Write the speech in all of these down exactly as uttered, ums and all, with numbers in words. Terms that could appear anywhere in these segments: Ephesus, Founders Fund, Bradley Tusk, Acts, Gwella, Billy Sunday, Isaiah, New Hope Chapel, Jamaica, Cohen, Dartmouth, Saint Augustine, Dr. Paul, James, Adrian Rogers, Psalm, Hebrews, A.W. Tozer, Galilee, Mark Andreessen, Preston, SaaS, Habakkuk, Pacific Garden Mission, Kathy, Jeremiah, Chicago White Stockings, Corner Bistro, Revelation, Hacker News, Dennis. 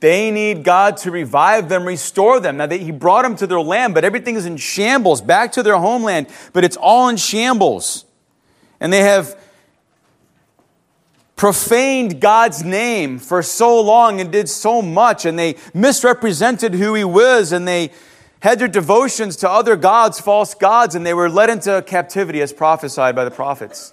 They need God to revive them, restore them. Now, they, he brought them to their land, but everything is in shambles, back to their homeland, but it's all in shambles. And they have profaned God's name for so long and did so much, and they misrepresented who he was, and they had their devotions to other gods, false gods, and they were led into captivity as prophesied by the prophets.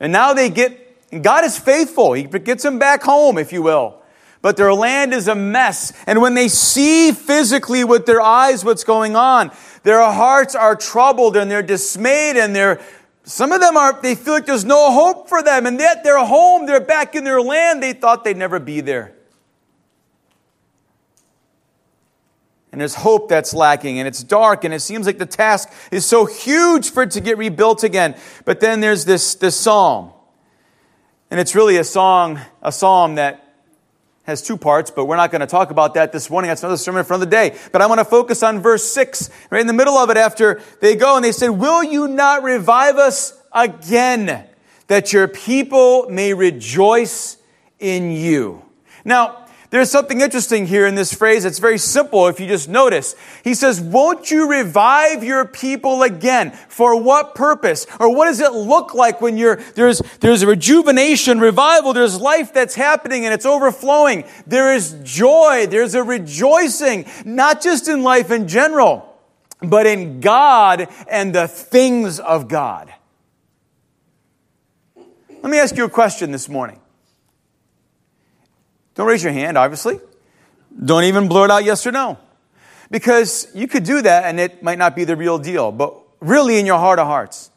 And now they get, and God is faithful. He gets them back home, if you will. But their land is a mess. And when they see physically with their eyes what's going on, their hearts are troubled and they're dismayed and they're, some of them are, they feel like there's no hope for them. And yet they're home, they're back in their land. They thought they'd never be there. And there's hope that's lacking and it's dark and it seems like the task is so huge for it to get rebuilt again. But then there's this, this psalm. And it's really a song, a psalm that has two parts, but we're not going to talk about that this morning. That's another sermon for another day. But I want to focus on verse six, right in the middle of it, after they go and they said, "Will you not revive us again, that your people may rejoice in you?" Now, there's something interesting here in this phrase. It's very simple if you just notice. He says, won't you revive your people again? For what purpose? Or what does it look like when you're, there's, there's a rejuvenation, revival, there's life that's happening and it's overflowing. There is joy. There's a rejoicing, not just in life in general, but in God and the things of God. Let me ask you a question this morning. Don't raise your hand, obviously. Don't even blurt out yes or no. Because you could do that and it might not be the real deal, but really in your heart of hearts.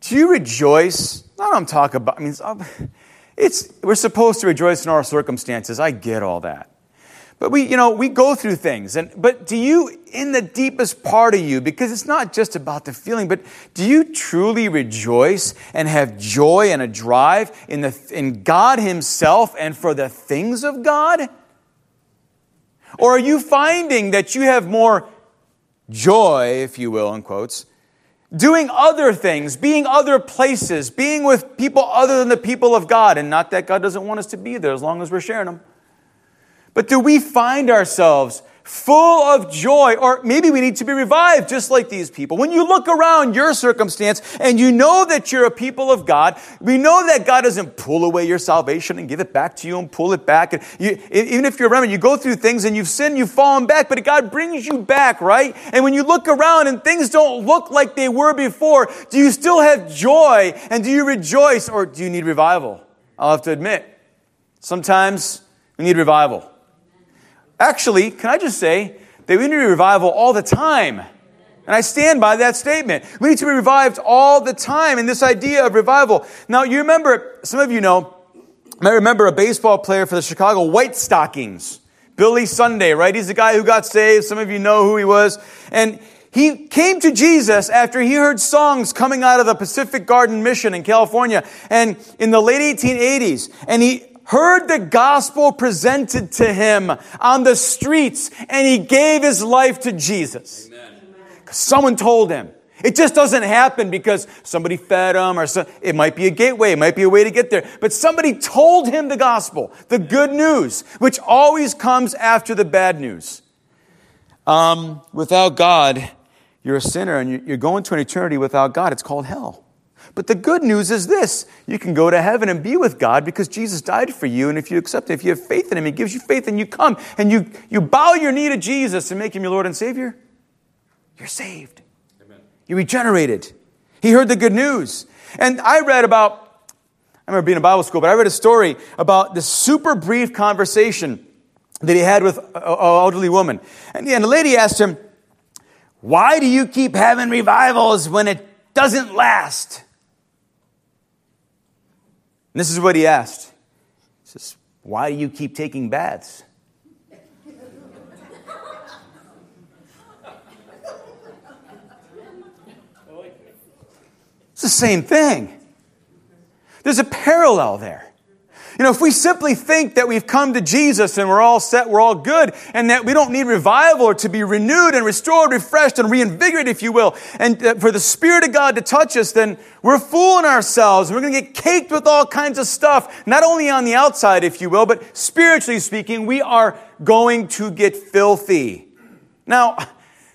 Do you rejoice? Not what I'm talking about. I mean, it's, we're supposed to rejoice in our circumstances. I get all that. But we, you know, we go through things. And but do you, in the deepest part of you, because it's not just about the feeling, but do you truly rejoice and have joy and a drive in the in God Himself and for the things of God? Or are you finding that you have more joy, if you will, in quotes, doing other things, being other places, being with people other than the people of God? And not that God doesn't want us to be there as long as we're sharing them. But do we find ourselves full of joy? Or maybe we need to be revived just like these people. When you look around your circumstance and you know that you're a people of God, we know that God doesn't pull away your salvation and give it back to you and pull it back. And you, even if you're a remnant, you go through things and you've sinned, you've fallen back, but God brings you back, right? And when you look around and things don't look like they were before, do you still have joy and do you rejoice or do you need revival? I'll have to admit, sometimes we need revival. Actually, can I just say that we need revival all the time? And I stand by that statement. We need to be revived all the time in this idea of revival. Now, you remember, some of you know, I remember a baseball player for the Chicago White Stockings, Billy Sunday, right? He's the guy who got saved. Some of you know who he was. And he came to Jesus after he heard songs coming out of the Pacific Garden Mission in California and in the late eighteen eighties. And he heard the gospel presented to him on the streets, and he gave his life to Jesus. Amen. Someone told him. It just doesn't happen because somebody fed him, or so, it might be a gateway, it might be a way to get there. But somebody told him the gospel, the good news, which always comes after the bad news. Um, without God, you're a sinner, and you're going to an eternity without God. It's called hell. But the good news is this. You can go to heaven and be with God because Jesus died for you. And if you accept it, if you have faith in him, he gives you faith and you come and you, you bow your knee to Jesus and make him your Lord and Savior. You're saved. Amen. You're regenerated. He heard the good news. And I read about, I remember being in Bible school, but I read a story about this super brief conversation that he had with an elderly woman. And the lady asked him, "Why do you keep having revivals when it doesn't last?" And this is what he asked. He says, "Why do you keep taking baths?" It's the same thing. There's a parallel there. You know, if we simply think that we've come to Jesus and we're all set, we're all good, and that we don't need revival or to be renewed and restored, refreshed and reinvigorated, if you will, and for the Spirit of God to touch us, then we're fooling ourselves. We're going to get caked with all kinds of stuff, not only on the outside, if you will, but spiritually speaking, we are going to get filthy. Now,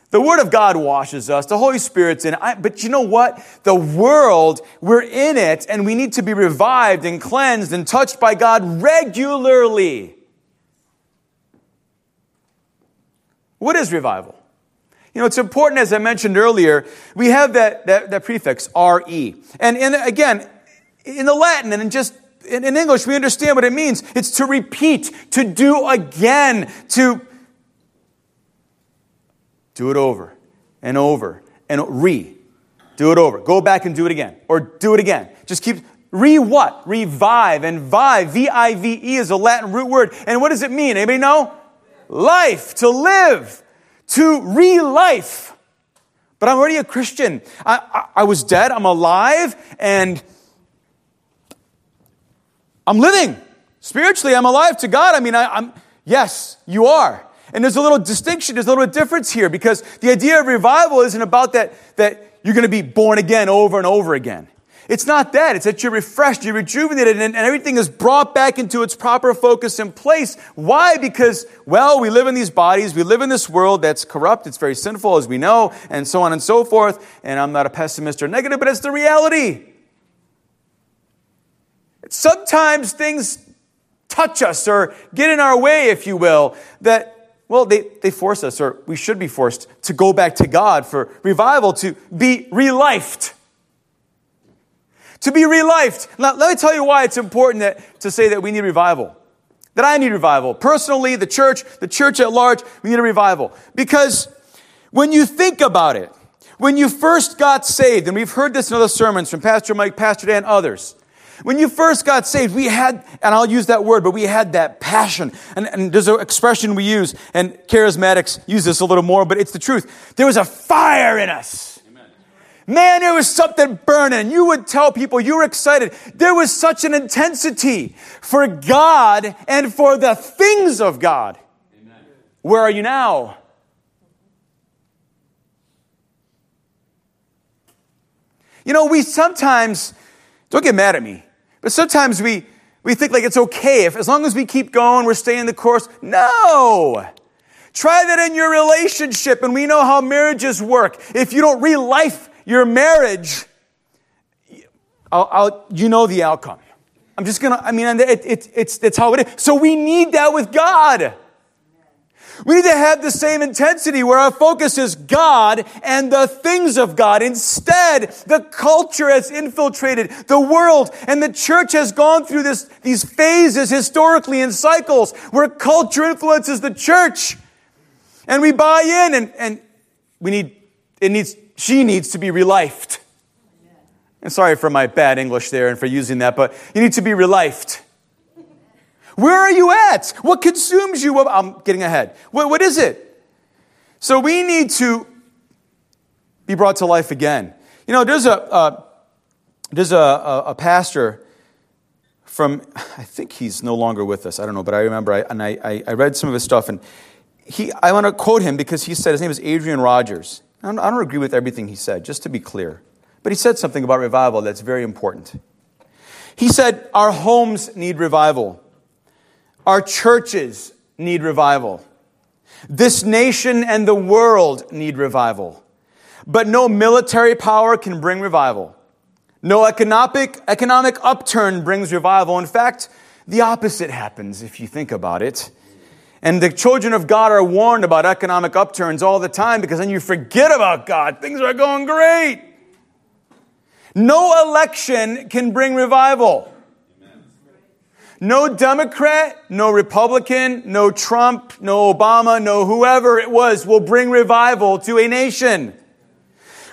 the Word of God washes us. The Holy Spirit's in it. I, but you know what? The world, we're in it, and we need to be revived and cleansed and touched by God regularly. What is revival? You know, it's important, as I mentioned earlier, we have that, that, that prefix, R E. And in, again, in the Latin and in just in, in English, we understand what it means. It's to repeat, to do again, to do it over and over and re. Do it over. Go back and do it again. Or do it again. Just keep re what? Revive. And vive, V I V E, is a Latin root word. And what does it mean? Anybody know? Life. To live. To re-life. But I'm already a Christian. I, I, I was dead. I'm alive. And I'm living. Spiritually, I'm alive to God. I mean, I, I'm... Yes, you are. And there's a little distinction, there's a little difference here, because the idea of revival isn't about that, that you're going to be born again over and over again. It's not that. It's that you're refreshed, you're rejuvenated, and, and everything is brought back into its proper focus and place. Why? Because, well, we live in these bodies, we live in this world that's corrupt, it's very sinful, as we know, and so on and so forth. And I'm not a pessimist or negative, but it's the reality. Sometimes things touch us or get in our way, if you will, that Well, they, they force us, or we should be forced, to go back to God for revival, to be re-lifed. To be re-lifed. Now, let me tell you why it's important that, to say that we need revival. That I need revival. Personally, the church, the church at large, we need a revival. Because when you think about it, when you first got saved, and we've heard this in other sermons from Pastor Mike, Pastor Dan, others, when you first got saved, we had, and I'll use that word, but we had that passion. And, and there's an expression we use, and charismatics use this a little more, but it's the truth. There was a fire in us. Amen. Man, there was something burning. You would tell people, you were excited. There was such an intensity for God and for the things of God. Amen. Where are you now? You know, we sometimes... Don't get mad at me. But sometimes we, we think like it's okay. If as long as we keep going, we're staying the course. No! Try that in your relationship. And we know how marriages work. If you don't re-life your marriage, I'll, I'll, you know the outcome. I'm just going to, I mean, it, it, it's, it's how it is. So we need that with God. We need to have the same intensity where our focus is God and the things of God. Instead, the culture has infiltrated the world, and the church has gone through this, these phases historically in cycles where culture influences the church. And we buy in, and, and we need, it needs, she needs to be relifed. And sorry for my bad English there and for using that, but you need to be relifed. Where are you at? What consumes you? I'm getting ahead. What, what is it? So we need to be brought to life again. You know, there's a uh, there's a, a, a pastor from, I think he's no longer with us. I don't know, but I remember, I, and I, I read some of his stuff, and he I want to quote him because he said, his name is Adrian Rogers. I don't, I don't agree with everything he said, just to be clear. But he said something about revival that's very important. He said, our homes need revival. Our churches need revival. This nation and the world need revival. But no military power can bring revival. No economic, economic upturn brings revival. In fact, the opposite happens if you think about it. And the children of God are warned about economic upturns all the time, because then you forget about God. Things are going great. No election can bring revival. No Democrat, no Republican, no Trump, no Obama, no whoever it was will bring revival to a nation.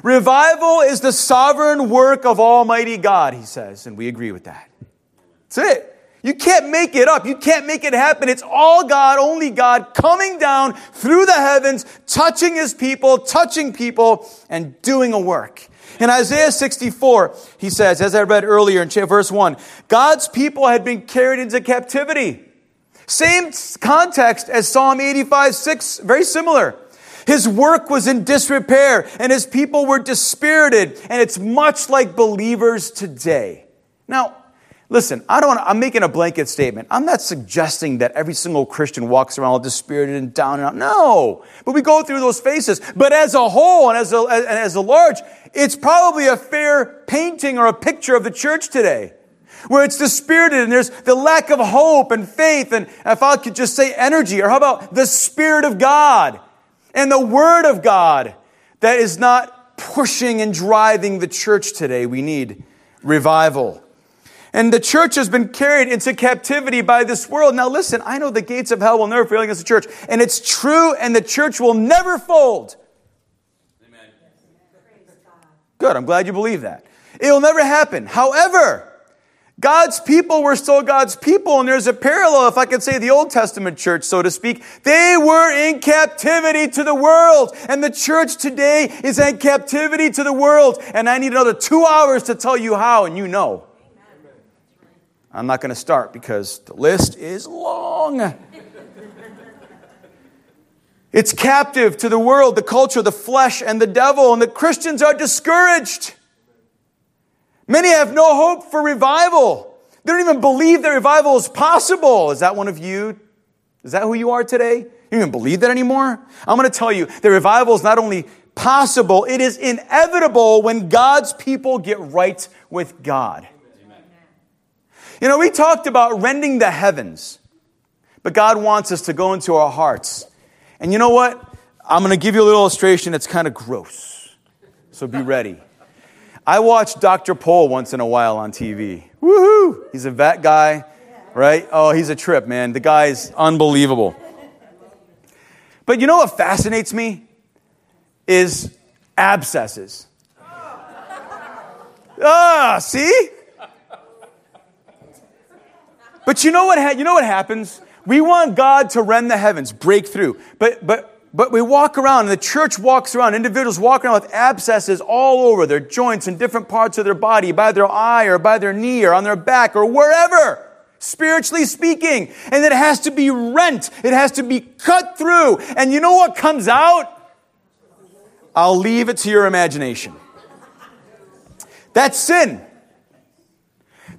Revival is the sovereign work of Almighty God, he says, and we agree with that. That's it. You can't make it up. You can't make it happen. It's all God, only God, coming down through the heavens, touching his people, touching people, and doing a work. In Isaiah sixty-four, he says, as I read earlier in verse one, God's people had been carried into captivity. Same context as Psalm eighty-five, six, very similar. His work was in disrepair and his people were dispirited. And it's much like believers today. Now, listen, I don't want to, I'm making a blanket statement. I'm not suggesting that every single Christian walks around all dispirited and down and out. No, but we go through those phases. But as a whole and as a, and as a large, it's probably a fair painting or a picture of the church today, where it's dispirited and there's the lack of hope and faith. And if I could just say energy, or how about the Spirit of God and the Word of God that is not pushing and driving the church today. We need revival. And the church has been carried into captivity by this world. Now listen, I know the gates of hell will never prevail against the church. And it's true, and the church will never fold. Amen. Good, I'm glad you believe that. It will never happen. However, God's people were still God's people. And there's a parallel, if I could say, the Old Testament church, so to speak. They were in captivity to the world. And the church today is in captivity to the world. And I need another two hours to tell you how, and you know. I'm not going to start because the list is long. It's captive to the world, the culture, the flesh, and the devil, and the Christians are discouraged. Many have no hope for revival. They don't even believe that revival is possible. Is that one of you? Is that who you are today? You don't even believe that anymore? I'm going to tell you that revival is not only possible, it is inevitable when God's people get right with God. You know, we talked about rending the heavens, but God wants us to go into our hearts. And you know what? I'm going to give you a little illustration that's kind of gross, so be ready. I watch Doctor Paul once in a while on T V. Woohoo! He's a vet guy, right? Oh, he's a trip, man. The guy's unbelievable. But you know what fascinates me is abscesses. Ah, see? But you know what ha- you know what happens? We want God to rend the heavens, break through. But but but we walk around, and the church walks around, individuals walk around with abscesses all over their joints and different parts of their body, by their eye or by their knee or on their back or wherever, spiritually speaking. And it has to be rent. It has to be cut through. And you know what comes out? I'll leave it to your imagination. That's sin.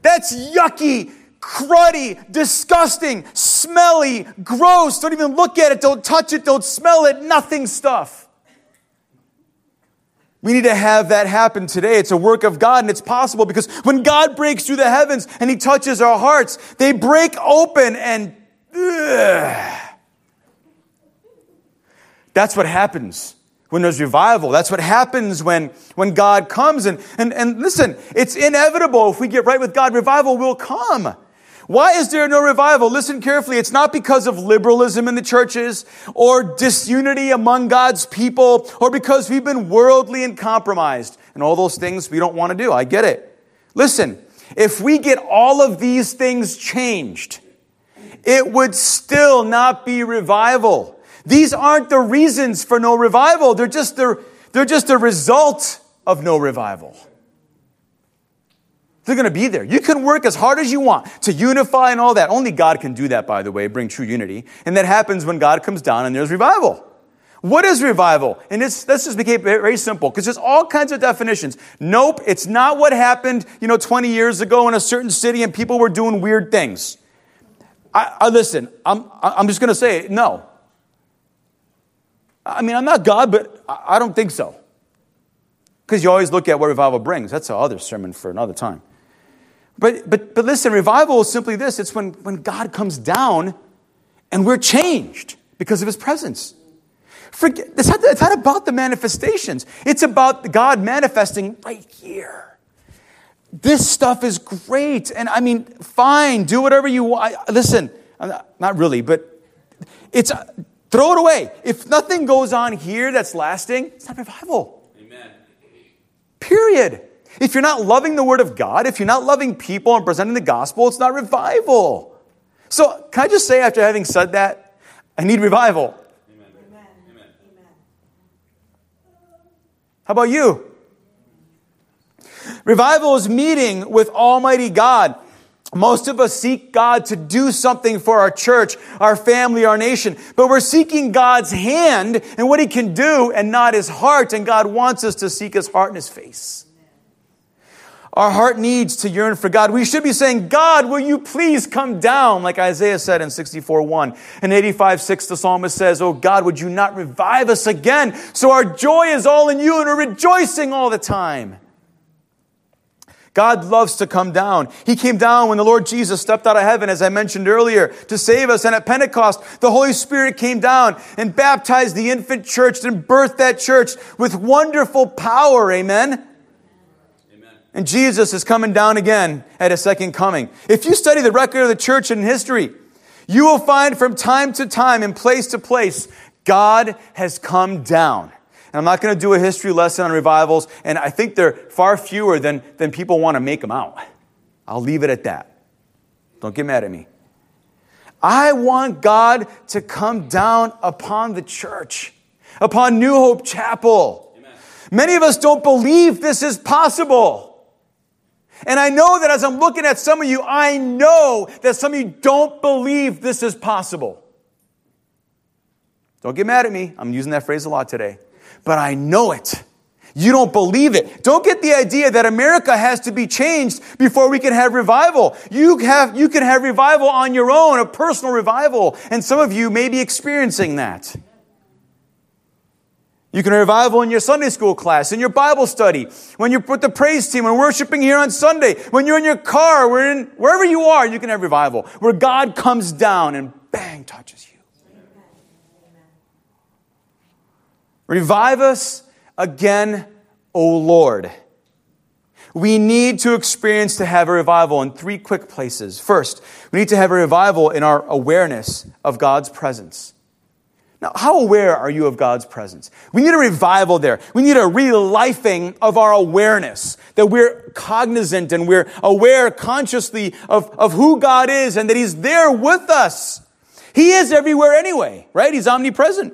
That's yucky. Cruddy, disgusting, smelly, gross. Don't even look at it. Don't touch it. Don't smell it. Nothing stuff. We need to have that happen today. It's a work of God, and it's possible because when God breaks through the heavens and he touches our hearts, they break open and ugh. That's what happens when there's revival. That's what happens when, when God comes. And, and, and listen, it's inevitable. If we get right with God, revival will come. Why is there no revival? Listen carefully. It's not because of liberalism in the churches or disunity among God's people or because we've been worldly and compromised and all those things we don't want to do. I get it. Listen, if we get all of these things changed, it would still not be revival. These aren't the reasons for no revival. They're just the, they're just the result of no revival. They're going to be there. You can work as hard as you want to unify and all that. Only God can do that, by the way, bring true unity. And that happens when God comes down and there's revival. What is revival? And it's, this just became very simple because there's all kinds of definitions. Nope, it's not what happened, you know, twenty years ago in a certain city and people were doing weird things. I, I listen, I'm, I'm just going to say it, no. I mean, I'm not God, but I don't think so. Because you always look at what revival brings. That's another sermon for another time. But but but listen, revival is simply this. It's when, when God comes down and we're changed because of his presence. Forget, it's not, it's not about the manifestations. It's about God manifesting right here. This stuff is great. And I mean, fine, do whatever you want. Listen, I'm not, not really, but it's... Throw it away. If nothing goes on here that's lasting, it's not revival. Amen. Period. If you're not loving the Word of God, if you're not loving people and presenting the gospel, it's not revival. So can I just say, after having said that, I need revival. Amen. Amen. Amen. How about you? Revival is meeting with Almighty God. Most of us seek God to do something for our church, our family, our nation. But we're seeking God's hand and what He can do and not His heart. And God wants us to seek His heart and His face. Our heart needs to yearn for God. We should be saying, God, will you please come down? Like Isaiah said in sixty-four one and eighty-five six, the psalmist says, oh God, would you not revive us again? So our joy is all in you and are rejoicing all the time. God loves to come down. He came down when the Lord Jesus stepped out of heaven, as I mentioned earlier, to save us. And at Pentecost, the Holy Spirit came down and baptized the infant church and birthed that church with wonderful power. Amen? Amen. And Jesus is coming down again at His second coming. If you study the record of the church in history, you will find from time to time and place to place, God has come down. And I'm not going to do a history lesson on revivals, and I think they're far fewer than, than people want to make them out. I'll leave it at that. Don't get mad at me. I want God to come down upon the church, upon New Hope Chapel. Amen. Many of us don't believe this is possible. And I know that as I'm looking at some of you, I know that some of you don't believe this is possible. Don't get mad at me. I'm using that phrase a lot today. But I know it. You don't believe it. Don't get the idea that America has to be changed before we can have revival. You have, you can have revival on your own, a personal revival. And some of you may be experiencing that. You can have revival in your Sunday school class, in your Bible study, when you're with the praise team, when we're worshiping here on Sunday, when you're in your car, we're in, wherever you are, you can have revival. Where God comes down and bang, touches you. Revive us again, O Lord. We need to experience to have a revival in three quick places. First, we need to have a revival in our awareness of God's presence. Now, how aware are you of God's presence? We need a revival there. We need a relifing of our awareness, that we're cognizant and we're aware consciously of, of who God is and that He's there with us. He is everywhere anyway, right? He's omnipresent.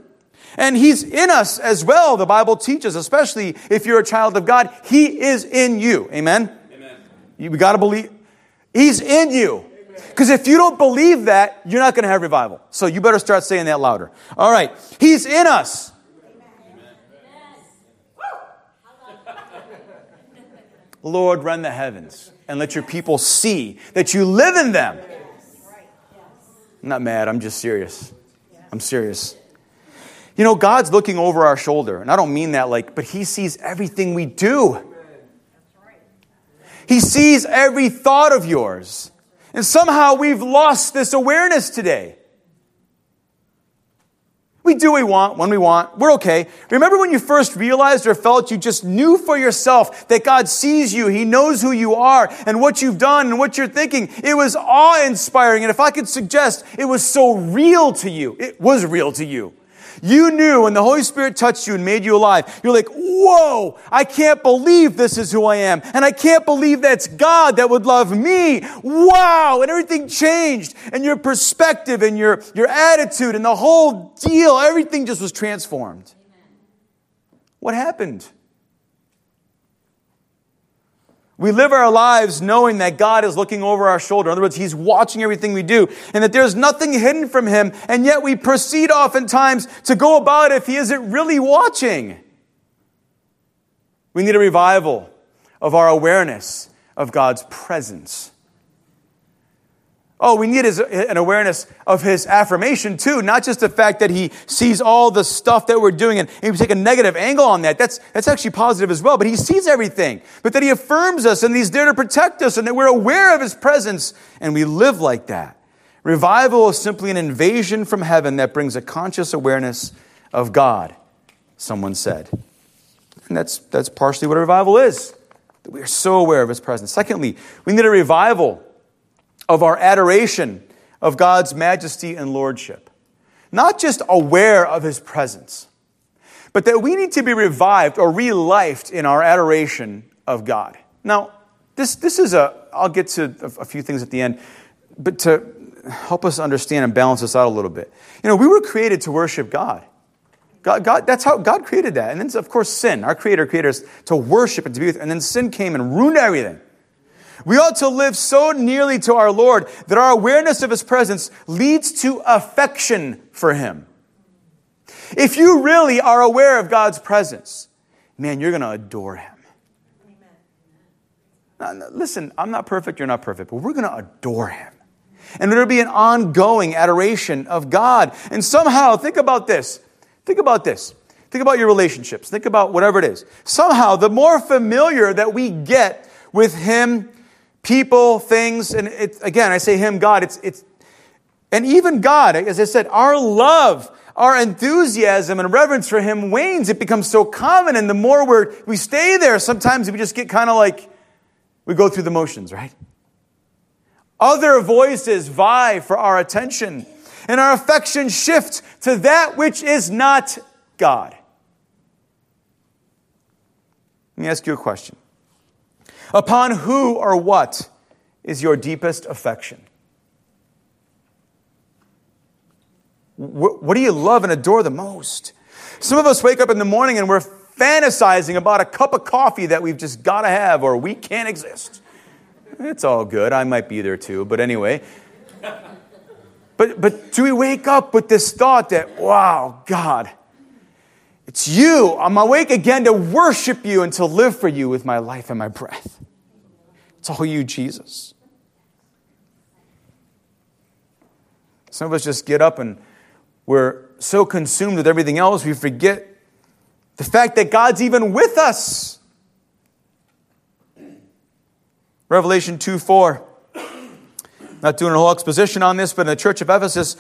And He's in us as well, the Bible teaches, especially if you're a child of God. He is in you. Amen? Amen. You got to believe. He's in you. Because if you don't believe that, you're not going to have revival. So you better start saying that louder. All right. He's in us. Amen. Lord, rend the heavens and let your people see that you live in them. I'm not mad. I'm just serious. I'm serious. You know, God's looking over our shoulder. And I don't mean that like, but He sees everything we do. He sees every thought of yours. And somehow we've lost this awareness today. We do what we want, when we want. We're okay. Remember when you first realized or felt you just knew for yourself that God sees you. He knows who you are and what you've done and what you're thinking. It was awe-inspiring. And if I could suggest, it was so real to you. It was real to you. You knew when the Holy Spirit touched you and made you alive. You're like, whoa, I can't believe this is who I am. And I can't believe that's God that would love me. Wow. And everything changed. And your perspective and your, your attitude and the whole deal, everything just was transformed. What happened? We live our lives knowing that God is looking over our shoulder. In other words, He's watching everything we do and that there's nothing hidden from Him. And yet we proceed oftentimes to go about it if He isn't really watching. We need a revival of our awareness of God's presence. Oh, we need his, an awareness of His affirmation too, not just the fact that He sees all the stuff that we're doing and, and we take a negative angle on that. That's, that's actually positive as well, but He sees everything. But that He affirms us and He's there to protect us and that we're aware of His presence and we live like that. Revival is simply an invasion from heaven that brings a conscious awareness of God, someone said. And that's, that's partially what a revival is, that we are so aware of His presence. Secondly, we need a revival of our adoration of God's majesty and lordship. Not just aware of His presence, but that we need to be revived or relifed in our adoration of God. Now, this, this is a, I'll get to a few things at the end, but to help us understand and balance this out a little bit. You know, we were created to worship God. God, God, that's how God created that. And then, of course, sin. Our Creator created us to worship and to be with. And then sin came and ruined everything. We ought to live so nearly to our Lord that our awareness of His presence leads to affection for Him. If you really are aware of God's presence, man, you're going to adore Him. Now, listen, I'm not perfect, you're not perfect, but we're going to adore Him. And there'll be an ongoing adoration of God. And somehow, think about this. Think about this. Think about your relationships. Think about whatever it is. Somehow, the more familiar that we get with Him, people, things, and it, again, I say Him, God, it's it's, and even God, as I said, our love, our enthusiasm and reverence for Him wanes. It becomes so common, and the more we're, we stay there, sometimes we just get kind of like, we go through the motions, right? Other voices vie for our attention, and our affection shifts to that which is not God. Let me ask you a question. Upon who or what is your deepest affection? What do you love and adore the most? Some of us wake up in the morning and we're fantasizing about a cup of coffee that we've just got to have or we can't exist. It's all good. I might be there too, but anyway. But but do we wake up with this thought that, wow, God, it's You. I'm awake again to worship You and to live for You with my life and my breath. It's all You, Jesus. Some of us just get up and we're so consumed with everything else, we forget the fact that God's even with us. Revelation two four. Not doing a whole exposition on this, but in the church of Ephesus,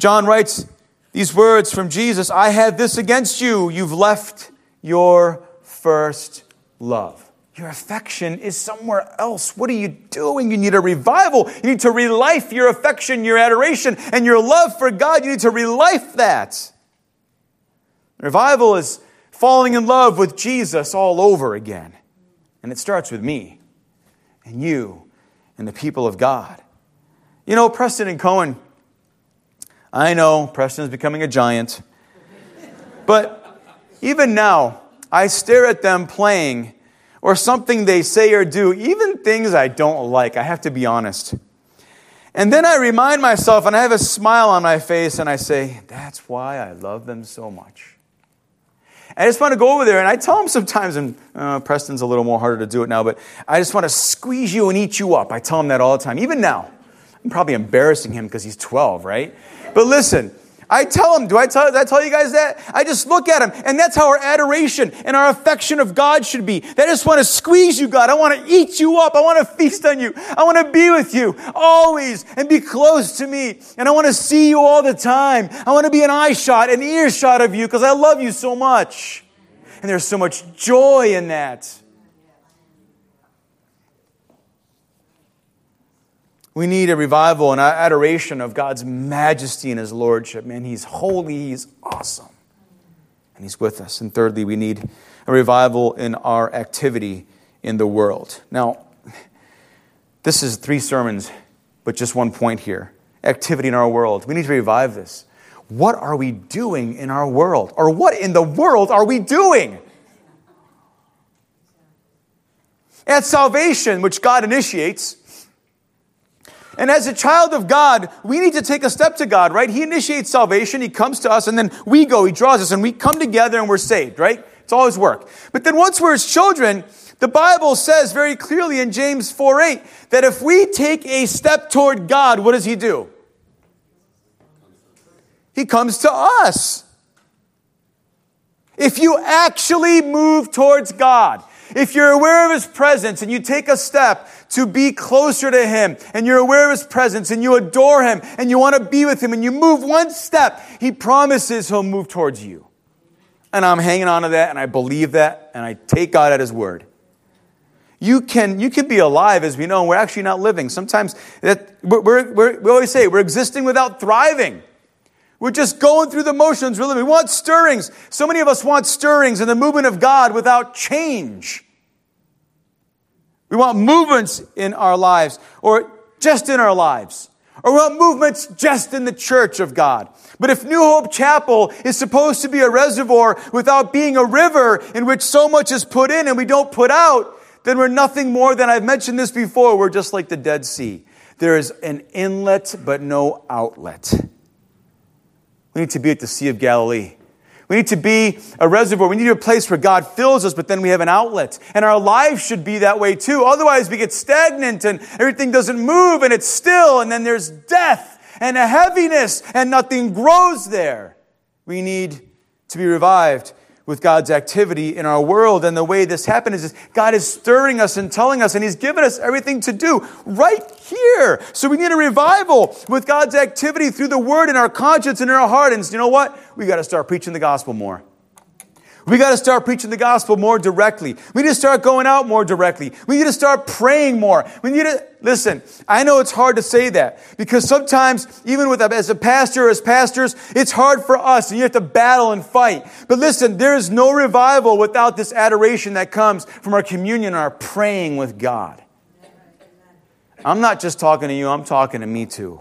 John writes these words from Jesus, "I have this against you, you've left your first love." Your affection is somewhere else. What are you doing? You need a revival. You need to relife your affection, your adoration, and your love for God. You need to relife that. Revival is falling in love with Jesus all over again. And it starts with me and you and the people of God. You know, Preston and Cohen, I know Preston's becoming a giant, but even now, I stare at them playing or something they say or do, even things I don't like. I have to be honest. And then I remind myself, and I have a smile on my face, and I say, that's why I love them so much. I just want to go over there, and I tell them sometimes, and uh, Preston's a little more harder to do it now, but I just want to squeeze you and eat you up. I tell him that all the time, even now. I'm probably embarrassing him because he's twelve, right? But listen, I tell him, do I tell, did I tell you guys that? I just look at him, and that's how our adoration and our affection of God should be. I just want to squeeze you, God. I want to eat you up. I want to feast on you. I want to be with you always and be close to me, and I want to see you all the time. I want to be an eye shot, an ear shot of you because I love you so much. And there's so much joy in that. We need a revival and our adoration of God's majesty and His lordship. Man, He's holy, He's awesome, and He's with us. And thirdly, we need a revival in our activity in the world. Now, this is three sermons, but just one point here. Activity in our world. We need to revive this. What are we doing in our world? Or what in the world are we doing? At salvation, which God initiates, and as a child of God, we need to take a step to God, right? He initiates salvation. He comes to us, and then we go. He draws us, and we come together, and we're saved, right? It's all His work. But then once we're His children, the Bible says very clearly in James four eight that if we take a step toward God, what does He do? He comes to us. If you actually move towards God, if you're aware of His presence and you take a step to be closer to Him, and you're aware of His presence and you adore Him and you want to be with Him and you move one step, He promises He'll move towards you. And I'm hanging on to that, and I believe that, and I take God at His word. You can, you can be alive, as we know, and we're actually not living. Sometimes that we're, we're, we always say we're existing without thriving. We're just going through the motions. Really, we want stirrings. So many of us want stirrings in the movement of God without change. We want movements in our lives, or just in our lives. or what movements just in the church of God. But if New Hope Chapel is supposed to be a reservoir without being a river in which so much is put in and we don't put out, then we're nothing more than, I've mentioned this before, we're just like the Dead Sea. There is an inlet but no outlet. We need to be at the Sea of Galilee. We need to be a reservoir. We need to be a place where God fills us, but then we have an outlet. And our lives should be that way too. Otherwise, we get stagnant and everything doesn't move and it's still. And then there's death and a heaviness and nothing grows there. We need to be revived with God's activity in our world. And the way this happened is, is God is stirring us and telling us, and He's given us everything to do right here. So we need a revival with God's activity through the Word in our conscience and in our heart. And you know what? We got to start preaching the gospel more. We got to start preaching the gospel more directly. We need to start going out more directly. We need to start praying more. We need to, listen, I know it's hard to say that because sometimes even with as a pastor or as pastors, it's hard for us and you have to battle and fight. But listen, there is no revival without this adoration that comes from our communion and our praying with God. I'm not just talking to you, I'm talking to me too.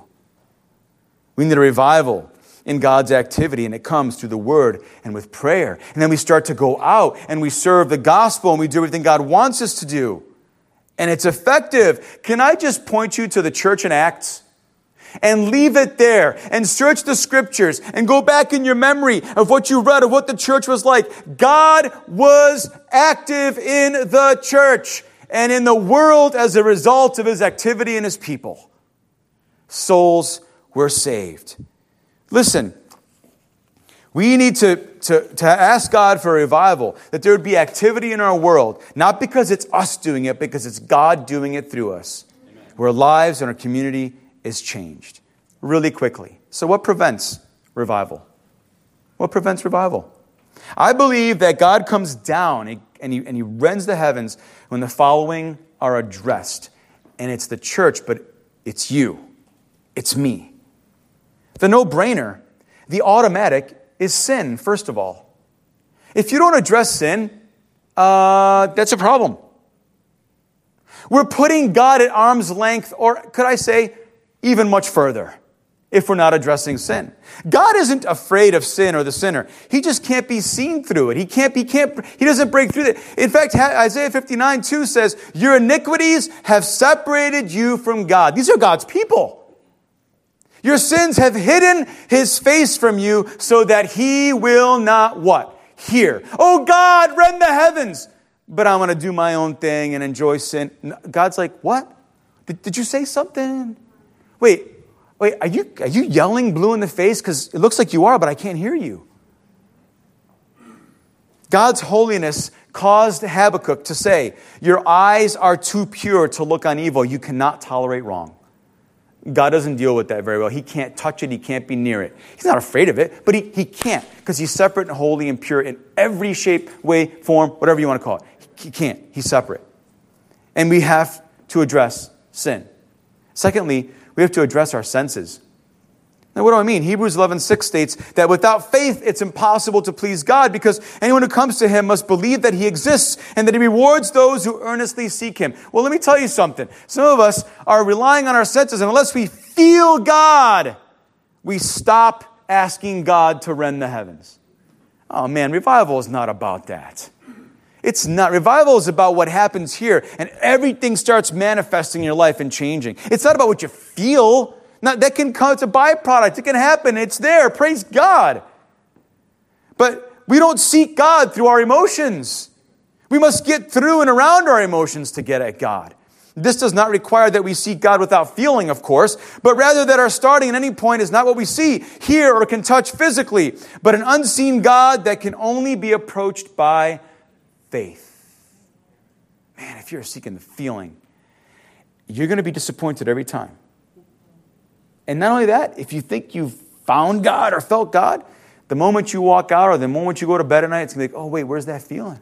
We need a revival in God's activity, and it comes through the Word and with prayer. And then we start to go out and we serve the gospel and we do everything God wants us to do. And it's effective. Can I just point you to the church in Acts? And leave it there and search the scriptures and go back in your memory of what you read, of what the church was like. God was active in the church and in the world as a result of His activity in His people. Souls were saved. Listen, we need to, to, to ask God for a revival, that there would be activity in our world, not because it's us doing it, because it's God doing it through us. Amen. Where our lives and our community is changed really quickly. So what prevents revival? What prevents revival? I believe that God comes down and he, and he rends the heavens when the following are addressed. And it's the church, but it's you. It's me. The no-brainer, the automatic, is sin, first of all. If you don't address sin, uh, that's a problem. We're putting God at arm's length, or could I say, even much further, if we're not addressing sin. God isn't afraid of sin or the sinner. He just can't be seen through it. He can't be, can't, he doesn't break through it. In fact, Isaiah fifty-nine two says, your iniquities have separated you from God. These are God's people. Your sins have hidden His face from you so that He will not what? Hear. Oh God, rend the heavens. But I'm going to do my own thing and enjoy sin. God's like, what? Did, did you say something? Wait, wait, are you, are you yelling blue in the face? Because it looks like you are, but I can't hear you. God's holiness caused Habakkuk to say, your eyes are too pure to look on evil. You cannot tolerate wrong. God doesn't deal with that very well. He can't touch it. He can't be near it. He's not afraid of it, but he, he can't because He's separate and holy and pure in every shape, way, form, whatever you want to call it. He can't. He's separate. And we have to address sin. Secondly, we have to address our senses. Now, what do I mean? Hebrews eleven six states that without faith, it's impossible to please God because anyone who comes to Him must believe that He exists and that He rewards those who earnestly seek Him. Well, let me tell you something. Some of us are relying on our senses, and unless we feel God, we stop asking God to rend the heavens. Oh, man, revival is not about that. It's not. Revival is about what happens here, and everything starts manifesting in your life and changing. It's not about what you feel. Now, that can come, it's a byproduct. It can happen. It's there. Praise God. But we don't seek God through our emotions. We must get through and around our emotions to get at God. This does not require that we seek God without feeling, of course, but rather that our starting at any point is not what we see, hear, or can touch physically, but an unseen God that can only be approached by faith. Man, if you're seeking the feeling, you're going to be disappointed every time. And not only that, if you think you've found God or felt God, the moment you walk out or the moment you go to bed at night, it's going to be like, oh, wait, where's that feeling?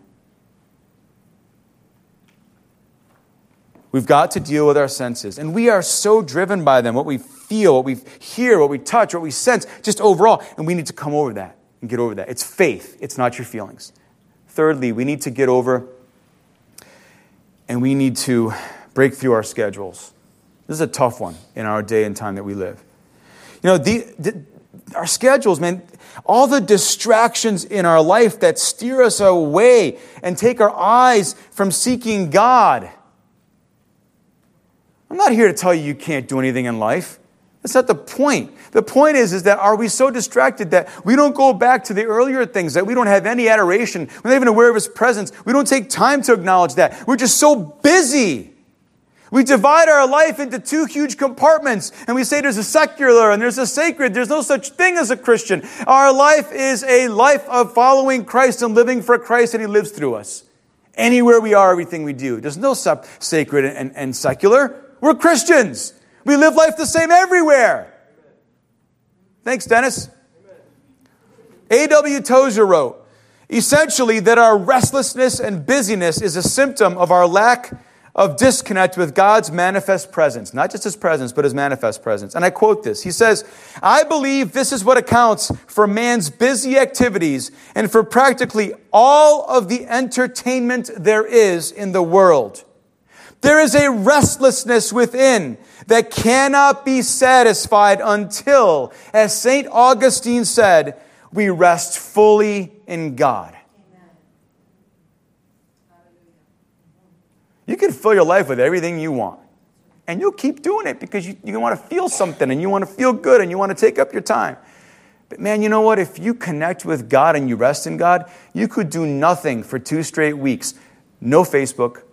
We've got to deal with our senses. And we are so driven by them, what we feel, what we hear, what we touch, what we sense, just overall. And we need to come over that and get over that. It's faith. It's not your feelings. Thirdly, we need to get over and we need to break through our schedules. This is a tough one in our day and time that we live. You know, the, the, our schedules, man, all the distractions in our life that steer us away and take our eyes from seeking God. I'm not here to tell you you can't do anything in life. That's not the point. The point is, is that are we so distracted that we don't go back to the earlier things, that we don't have any adoration, we're not even aware of His presence, we don't take time to acknowledge that. We're just so busy. We divide our life into two huge compartments, and we say there's a secular and there's a sacred. There's no such thing as a Christian. Our life is a life of following Christ and living for Christ, and He lives through us. Anywhere we are, everything we do. There's no sub- sacred and, and secular. We're Christians. We live life the same everywhere. Thanks, Dennis. A W Tozer wrote, essentially, that our restlessness and busyness is a symptom of our lack of disconnect with God's manifest presence. Not just His presence, but His manifest presence. And I quote this. He says, I believe this is what accounts for man's busy activities and for practically all of the entertainment there is in the world. There is a restlessness within that cannot be satisfied until, as Saint Augustine said, we rest fully in God. You can fill your life with everything you want. And you'll keep doing it because you, you want to feel something and you want to feel good and you want to take up your time. But man, you know what? If you connect with God and you rest in God, you could do nothing for two straight weeks. No Facebook,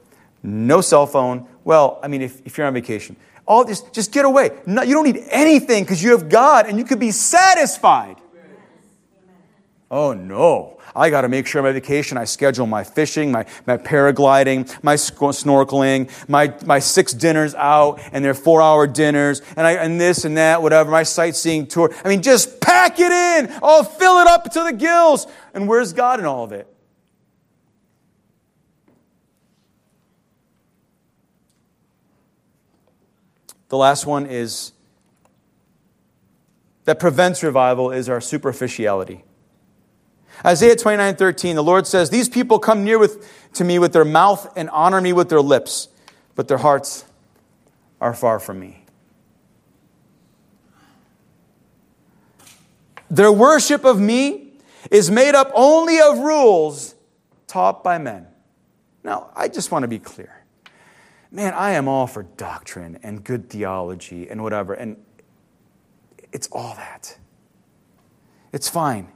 no cell phone. Well, I mean, if, if you're on vacation, all this, just get away. No, you don't need anything because you have God and you could be satisfied. Oh, no. I got to make sure my vacation, I schedule my fishing, my, my paragliding, my snorkeling, my, my six dinners out, and they're four-hour dinners, and I and this and that, whatever, my sightseeing tour. I mean, just pack it in. I'll fill it up to the gills. And where's God in all of it? The last one is that prevents revival is our superficiality. Isaiah twenty-nine thirteen, the Lord says, these people come near with, to me with their mouth and honor me with their lips, but their hearts are far from me. Their worship of me is made up only of rules taught by men. Now, I just want to be clear. Man, I am all for doctrine and good theology and whatever, and it's all that. It's fine.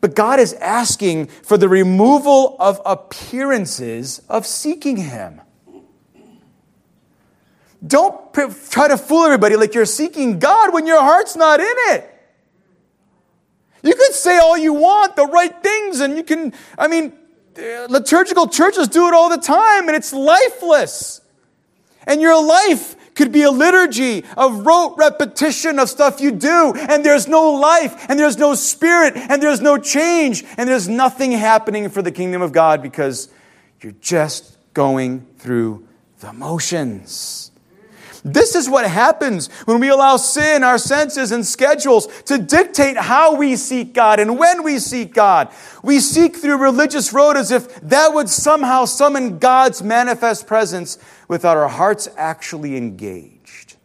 But God is asking for the removal of appearances of seeking Him. Don't pre- try to fool everybody like you're seeking God when your heart's not in it. You could say all you want, the right things, and you can, I mean, liturgical churches do it all the time, and it's lifeless. And your life could be a liturgy of rote repetition of stuff you do, and there's no life, and there's no spirit, and there's no change, and there's nothing happening for the kingdom of God because you're just going through the motions. This is what happens when we allow sin, our senses, and schedules to dictate how we seek God and when we seek God. We seek through religious road as if that would somehow summon God's manifest presence without our hearts actually engaged.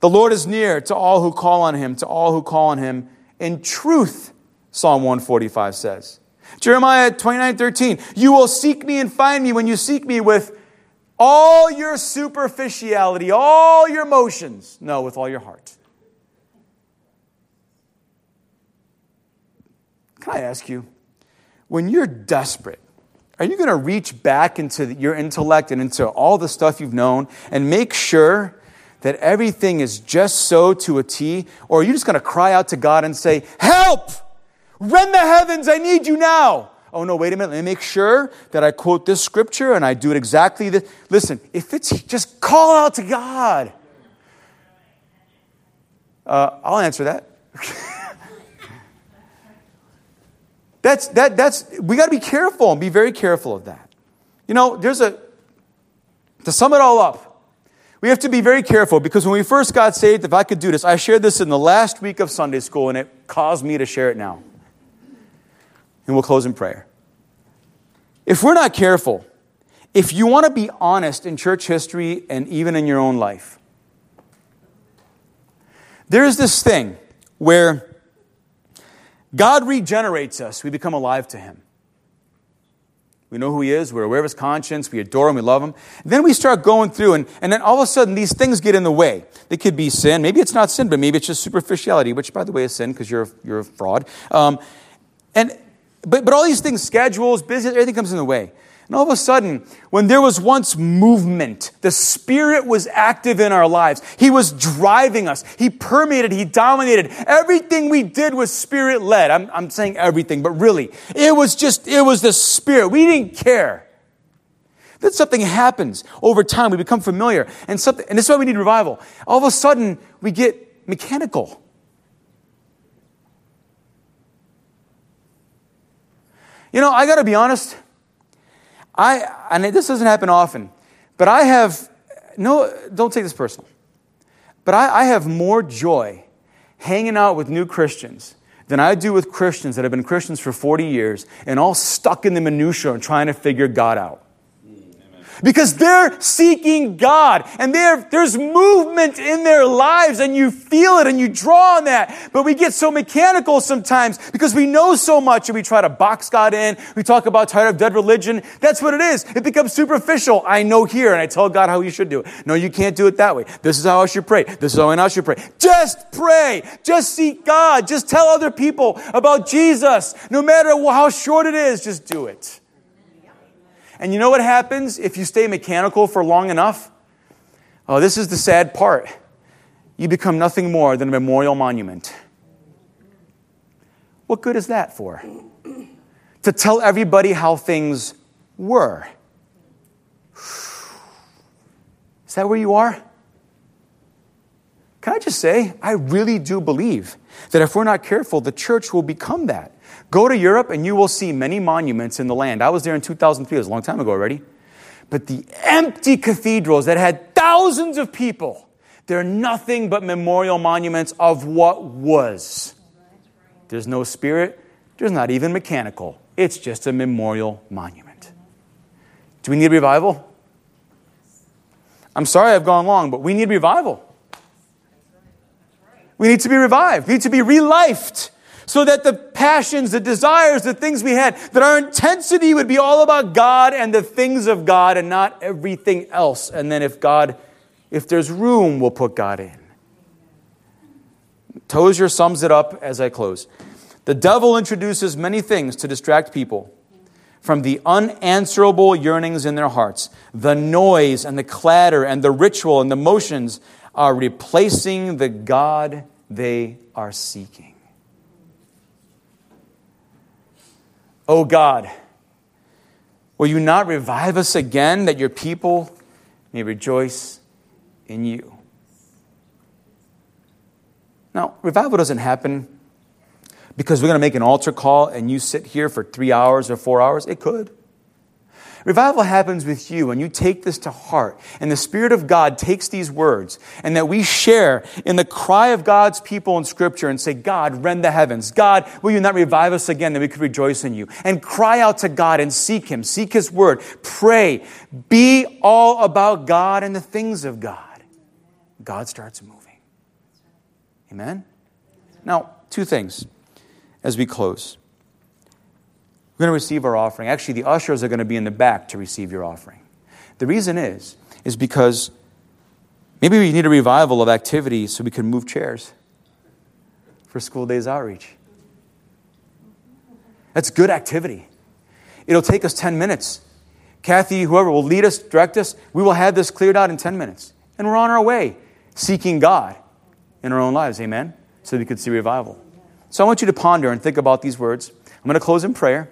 The Lord is near to all who call on Him, to all who call on Him in truth, Psalm one forty-five says. Jeremiah twenty-nine thirteen, you will seek me and find me when you seek me with all your superficiality, all your emotions. No, with all your heart. Can I ask you, when you're desperate, are you going to reach back into your intellect and into all the stuff you've known and make sure that everything is just so to a T? Or are you just going to cry out to God and say, help! Rend the heavens, I need you now! Oh, no, wait a minute. Let me make sure that I quote this scripture and I do it exactly this. Listen, if it's just call out to God. Uh, I'll answer that. that's that. That's we got to be careful and be very careful of that. You know, there's a, to sum it all up, we have to be very careful because when we first got saved, if I could do this, I shared this in the last week of Sunday school and it caused me to share it now. And we'll close in prayer. If we're not careful, If you want to be honest in church history and even in your own life, there's this thing where God regenerates us. We become alive to him. We know who he is. We're aware of his conscience. We adore him. We love him. And then we start going through, and, and then all of a sudden, these things get in the way. They could be sin. Maybe it's not sin, but maybe it's just superficiality, which, by the way, is sin because you're, you're a fraud. Um, and but, but all these things, schedules, business, everything comes in the way. And all of a sudden, when there was once movement, the Spirit was active in our lives. He was driving us. He permeated. He dominated. Everything we did was Spirit-led. I'm, I'm saying everything, but really, it was just, it was the Spirit. We didn't care. Then something happens over time. We become familiar. And, something, and this is why we need revival. All of a sudden, we get mechanical. You know, I got to be honest. I, and this doesn't happen often, but I have, no, don't take this personal, but I, I have more joy hanging out with new Christians than I do with Christians that have been Christians for forty years and all stuck in the minutiae and trying to figure God out. Amen. Because they're seeking God and there's movement in their lives and you feel it and you draw on that. But we get so mechanical sometimes because we know so much and we try to box God in. We talk about tired of dead religion. That's what it is. It becomes superficial. I know here and I tell God how he should do it. No, you can't do it that way. This is how I should pray. This is how I should pray. Just pray. Just seek God. Just tell other people about Jesus. No matter how short it is, just do it. And you know what happens if you stay mechanical for long enough? Oh, this is the sad part. You become nothing more than a memorial monument. What good is that for? To tell everybody how things were. Is that where you are? Can I just say, I really do believe that if we're not careful, the church will become that. Go to Europe and you will see many monuments in the land. I was there in two thousand three. It was a long time ago already. But the empty cathedrals that had thousands of people, they're nothing but memorial monuments of what was. There's no spirit. There's not even mechanical. It's just a memorial monument. Do we need revival? I'm sorry I've gone long, but we need revival. We need to be revived. We need to be relifed. So that the passions, the desires, the things we had, that our intensity would be all about God and the things of God and not everything else. And then if God, if there's room, we'll put God in. Tozer sums it up as I close. The devil introduces many things to distract people from the unanswerable yearnings in their hearts. The noise and the clatter and the ritual and the motions are replacing the God they are seeking. Oh God, will you not revive us again that your people may rejoice in you? Now, revival doesn't happen because we're going to make an altar call and you sit here for three hours or four hours. It could. Revival happens with you and you take this to heart and the Spirit of God takes these words and that we share in the cry of God's people in Scripture and say, God, rend the heavens. God, will you not revive us again that we could rejoice in you? And cry out to God and seek him, seek his word, pray, be all about God and the things of God. God starts moving. Amen? Now, two things as we close. We're going to receive our offering. Actually, the ushers are going to be in the back to receive your offering. The reason is, is because maybe we need a revival of activity so we can move chairs for school days outreach. That's good activity. It'll take us ten minutes. Kathy, whoever will lead us, direct us, we will have this cleared out in ten minutes. And we're on our way seeking God in our own lives, amen, so we could see revival. So I want you to ponder and think about these words. I'm going to close in prayer.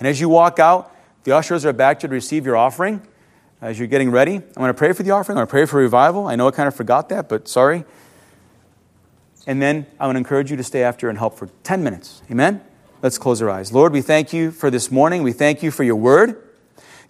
And as you walk out, the ushers are back to receive your offering. As you're getting ready, I'm going to pray for the offering. I'm going to pray for revival. I know I kind of forgot that, but sorry. And then I'm going to encourage you to stay after and help for ten minutes. Amen? Let's close our eyes. Lord, we thank you for this morning. We thank you for your word.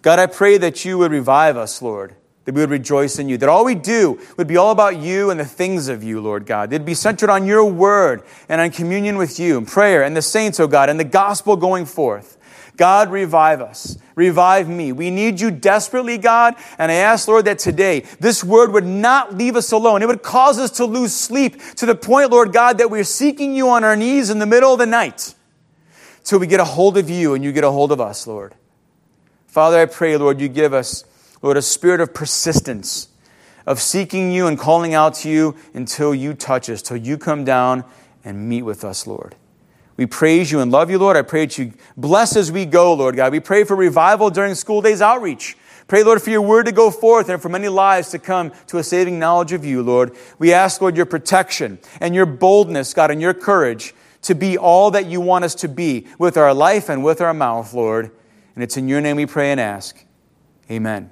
God, I pray that you would revive us, Lord, that we would rejoice in you, that all we do would be all about you and the things of you, Lord God. It'd be centered on your word and on communion with you and prayer and the saints, oh God, and the gospel going forth. God, revive us. Revive me. We need you desperately, God. And I ask, Lord, that today this word would not leave us alone. It would cause us to lose sleep to the point, Lord God, that we're seeking you on our knees in the middle of the night till we get a hold of you and you get a hold of us, Lord. Father, I pray, Lord, you give us, Lord, a spirit of persistence, of seeking you and calling out to you until you touch us, till you come down and meet with us, Lord. We praise you and love you, Lord. I pray that you bless as we go, Lord God. We pray for revival during school days outreach. Pray, Lord, for your word to go forth and for many lives to come to a saving knowledge of you, Lord. We ask, Lord, your protection and your boldness, God, and your courage to be all that you want us to be with our life and with our mouth, Lord. And it's in your name we pray and ask. Amen.